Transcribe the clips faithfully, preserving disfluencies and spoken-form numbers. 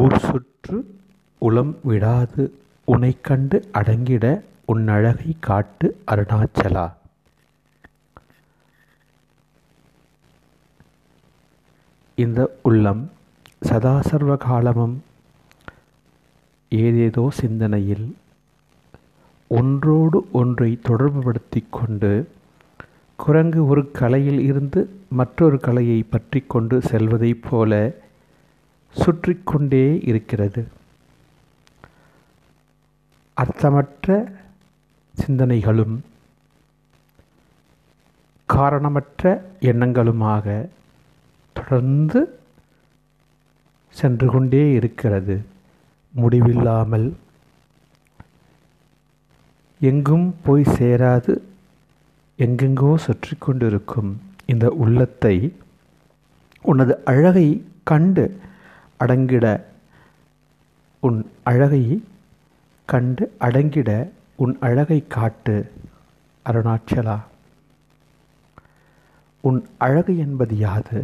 ஊர் சுற்று உளம் விடாது உனை கண்டு அடங்கிட உன்னழகை காட்டு அருணாச்சலா. இந்த உள்ளம் சதாசர்வ காலமும் ஏதேதோ சிந்தனையில் ஒன்றோடு ஒன்றை தொடர்புபடுத்தி கொண்டு குரங்கு ஒரு கலையில் இருந்து மற்றொரு கலையை பற்றி கொண்டு செல்வதைப் போல சுற்றி கொண்டே இருக்கிறது. அர்த்தமற்ற சிந்தனைகளும் காரணமற்ற எண்ணங்களுமாக தொடர்ந்து சென்று கொண்டே இருக்கிறது. முடிவில்லாமல் எங்கும் போய் சேராது எங்கெங்கோ சுற்றி கொண்டிருக்கும் இந்த உள்ளத்தை உனது அழகை கண்டு அடங்கிட உன் அழகை கண்டு அடங்கிட உன் அழகை காட்டு அருணாச்சலா. உன் அழகு என்பது யாது?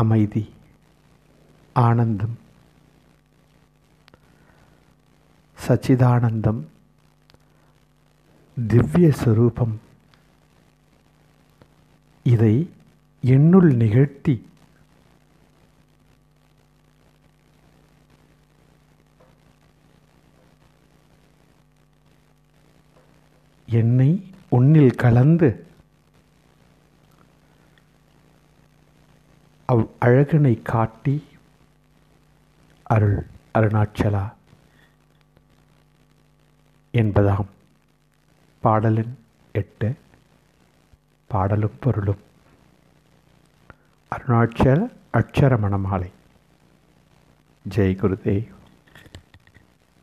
அமைதி, ஆனந்தம், சச்சிதானந்தம், திவ்ய ஸ்வரூபம். இதை என்னுள் நிகழ்த்தி என்னை உன்னில் கலந்து அவ் அழகனை காட்டி அருள் அருணாச்சலா என்பதாம் பாடலின் எட்டு பாடலும் பொருளும். அருணாச்சல அக்ஷரமணமாலை. ஜெய் குருதேவ்.